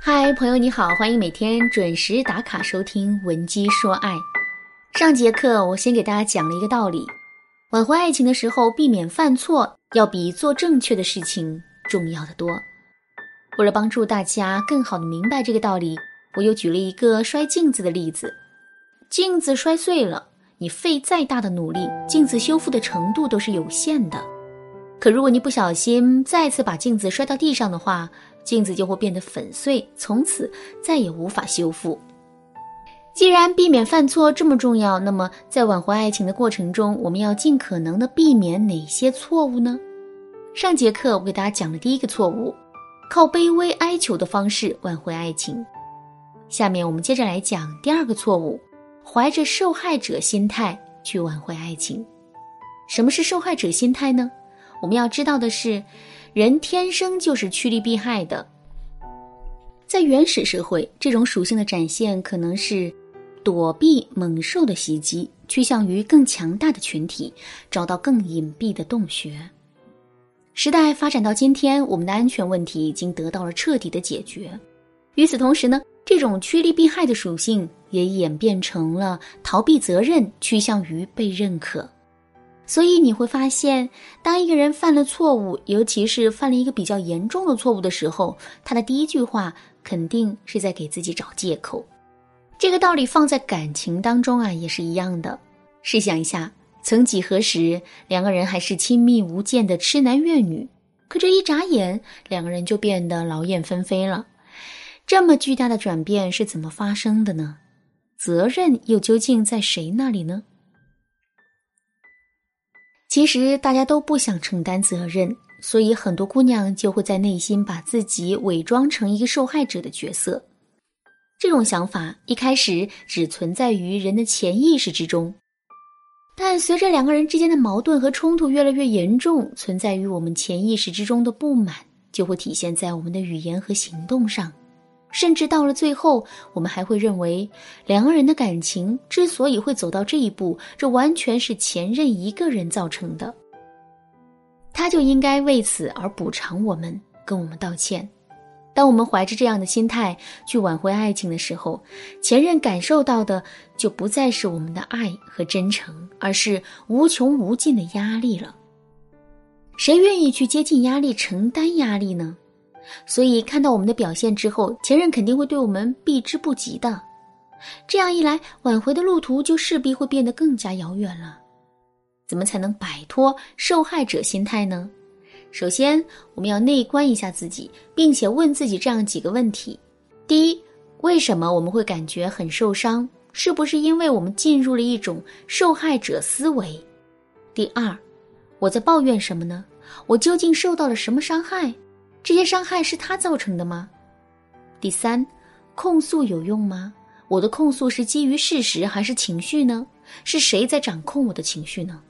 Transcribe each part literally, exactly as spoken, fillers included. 嗨，朋友你好，欢迎每天准时打卡收听文姬说爱。上节课我先给大家讲了一个道理，挽回爱情的时候，避免犯错要比做正确的事情重要的多。为了帮助大家更好的明白这个道理，我又举了一个摔镜子的例子。镜子摔碎了，你费再大的努力，镜子修复的程度都是有限的。可如果你不小心再次把镜子摔到地上的话，镜子就会变得粉碎，从此再也无法修复。既然避免犯错这么重要，那么在挽回爱情的过程中，我们要尽可能的避免哪些错误呢？上节课我给大家讲了第一个错误，靠卑微哀求的方式挽回爱情。下面我们接着来讲第二个错误，怀着受害者心态去挽回爱情。什么是受害者心态呢？我们要知道的是，人天生就是趋利避害的。在原始社会，这种属性的展现可能是躲避猛兽的袭击，趋向于更强大的群体，找到更隐蔽的洞穴。时代发展到今天，我们的安全问题已经得到了彻底的解决。与此同时呢，这种趋利避害的属性也演变成了逃避责任，趋向于被认可。所以你会发现，当一个人犯了错误，尤其是犯了一个比较严重的错误的时候，他的第一句话肯定是在给自己找借口。这个道理放在感情当中啊，也是一样的。试想一下，曾几何时，两个人还是亲密无间的痴男怨女，可这一眨眼，两个人就变得劳燕分飞了。这么巨大的转变是怎么发生的呢？责任又究竟在谁那里呢？其实大家都不想承担责任，所以很多姑娘就会在内心把自己伪装成一个受害者的角色。这种想法一开始只存在于人的潜意识之中，但随着两个人之间的矛盾和冲突越来越严重，存在于我们潜意识之中的不满就会体现在我们的语言和行动上。甚至到了最后，我们还会认为两个人的感情之所以会走到这一步，这完全是前任一个人造成的，他就应该为此而补偿我们，跟我们道歉。当我们怀着这样的心态去挽回爱情的时候，前任感受到的就不再是我们的爱和真诚，而是无穷无尽的压力了。谁愿意去接近压力，承担压力呢？所以看到我们的表现之后，前任肯定会对我们避之不及的。这样一来，挽回的路途就势必会变得更加遥远了。怎么才能摆脱受害者心态呢？首先，我们要内观一下自己，并且问自己这样几个问题。第一，为什么我们会感觉很受伤？是不是因为我们进入了一种受害者思维？第二，我在抱怨什么呢？我究竟受到了什么伤害？这些伤害是他造成的吗？第三，控诉有用吗？我的控诉是基于事实还是情绪呢？是谁在掌控我的情绪呢？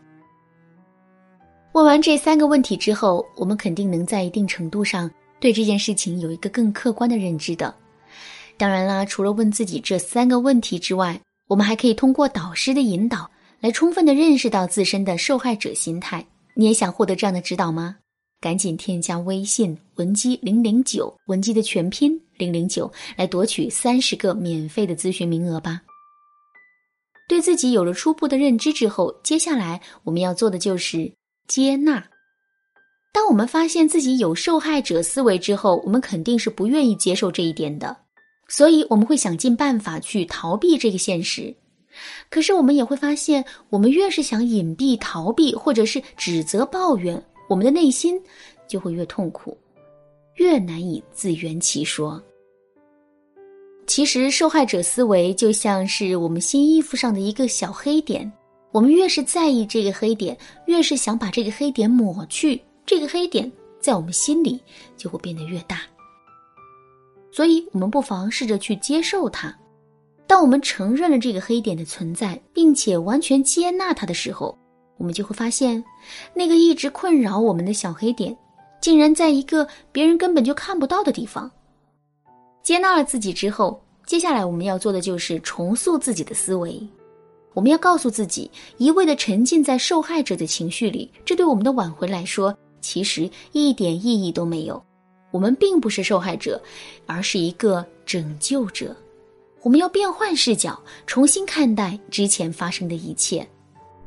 问完这三个问题之后，我们肯定能在一定程度上对这件事情有一个更客观的认知的。当然啦，除了问自己这三个问题之外，我们还可以通过导师的引导来充分的认识到自身的受害者心态。你也想获得这样的指导吗？赶紧添加微信文姬零零九，文姬的全拼零零九，来夺取三十个免费的咨询名额吧。对自己有了初步的认知之后，接下来我们要做的就是接纳。当我们发现自己有受害者思维之后，我们肯定是不愿意接受这一点的，所以我们会想尽办法去逃避这个现实。可是我们也会发现，我们越是想隐蔽、逃避，或者是指责、抱怨，我们的内心就会越痛苦，越难以自圆其说。其实受害者思维就像是我们新衣服上的一个小黑点，我们越是在意这个黑点，越是想把这个黑点抹去，这个黑点在我们心里就会变得越大。所以我们不妨试着去接受它。当我们承认了这个黑点的存在，并且完全接纳它的时候，我们就会发现，那个一直困扰我们的小黑点，竟然在一个别人根本就看不到的地方。接纳了自己之后，接下来我们要做的就是重塑自己的思维。我们要告诉自己，一味地沉浸在受害者的情绪里，这对我们的挽回来说，其实一点意义都没有。我们并不是受害者，而是一个拯救者。我们要变换视角，重新看待之前发生的一切，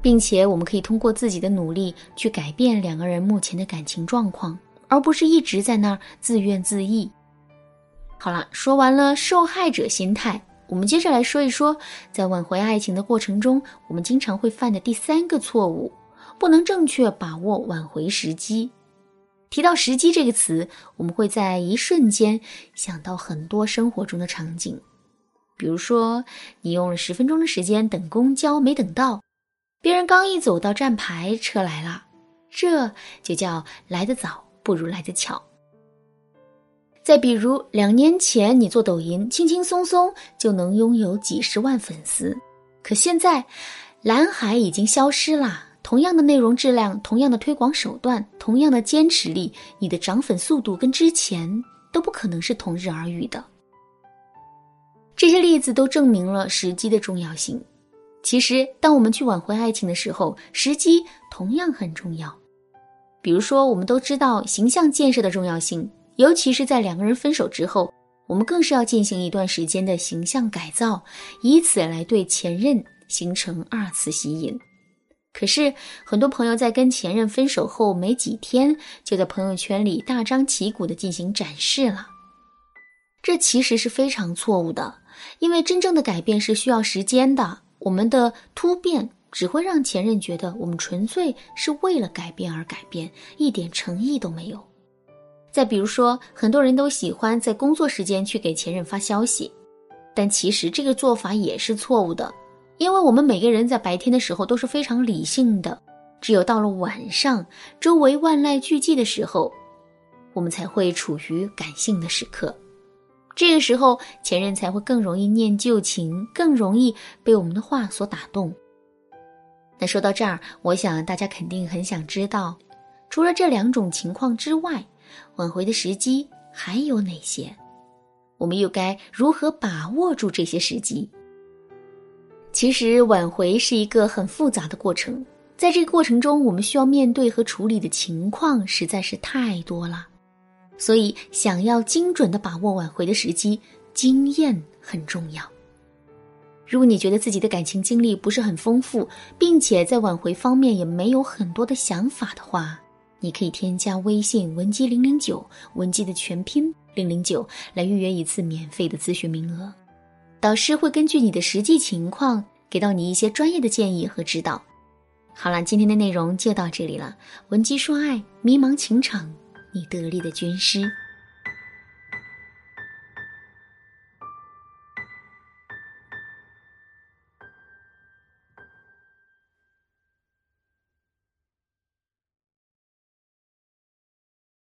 并且我们可以通过自己的努力去改变两个人目前的感情状况，而不是一直在那儿自怨自艾。好了，说完了受害者心态，我们接着来说一说，在挽回爱情的过程中，我们经常会犯的第三个错误，不能正确把握挽回时机。提到时机这个词，我们会在一瞬间想到很多生活中的场景，比如说，你用了十分钟的时间等公交没等到，别人刚一走到站牌，车来了，这就叫来得早不如来得巧。再比如，两年前你做抖音，轻轻松松就能拥有几十万粉丝，可现在，蓝海已经消失了，同样的内容质量，同样的推广手段，同样的坚持力，你的涨粉速度跟之前都不可能是同日而语的。这些例子都证明了时机的重要性。其实，当我们去挽回爱情的时候，时机同样很重要。比如说，我们都知道形象建设的重要性，尤其是在两个人分手之后，我们更是要进行一段时间的形象改造，以此来对前任形成二次吸引。可是，很多朋友在跟前任分手后没几天，就在朋友圈里大张旗鼓地进行展示了。这其实是非常错误的，因为真正的改变是需要时间的，我们的突变只会让前任觉得我们纯粹是为了改变而改变，一点诚意都没有。再比如说，很多人都喜欢在工作时间去给前任发消息，但其实这个做法也是错误的，因为我们每个人在白天的时候都是非常理性的，只有到了晚上，周围万籁俱寂的时候，我们才会处于感性的时刻。这个时候，前任才会更容易念旧情，更容易被我们的话所打动。那说到这儿，我想大家肯定很想知道，除了这两种情况之外，挽回的时机还有哪些？我们又该如何把握住这些时机？其实，挽回是一个很复杂的过程，在这个过程中，我们需要面对和处理的情况实在是太多了。所以，想要精准地把握挽回的时机，经验很重要。如果你觉得自己的感情经历不是很丰富，并且在挽回方面也没有很多的想法的话，你可以添加微信文姬零零九，文姬的全拼零零九，来预约一次免费的咨询名额。导师会根据你的实际情况，给到你一些专业的建议和指导。好了，今天的内容就到这里了。文姬说爱，迷茫情场，你得力的军师。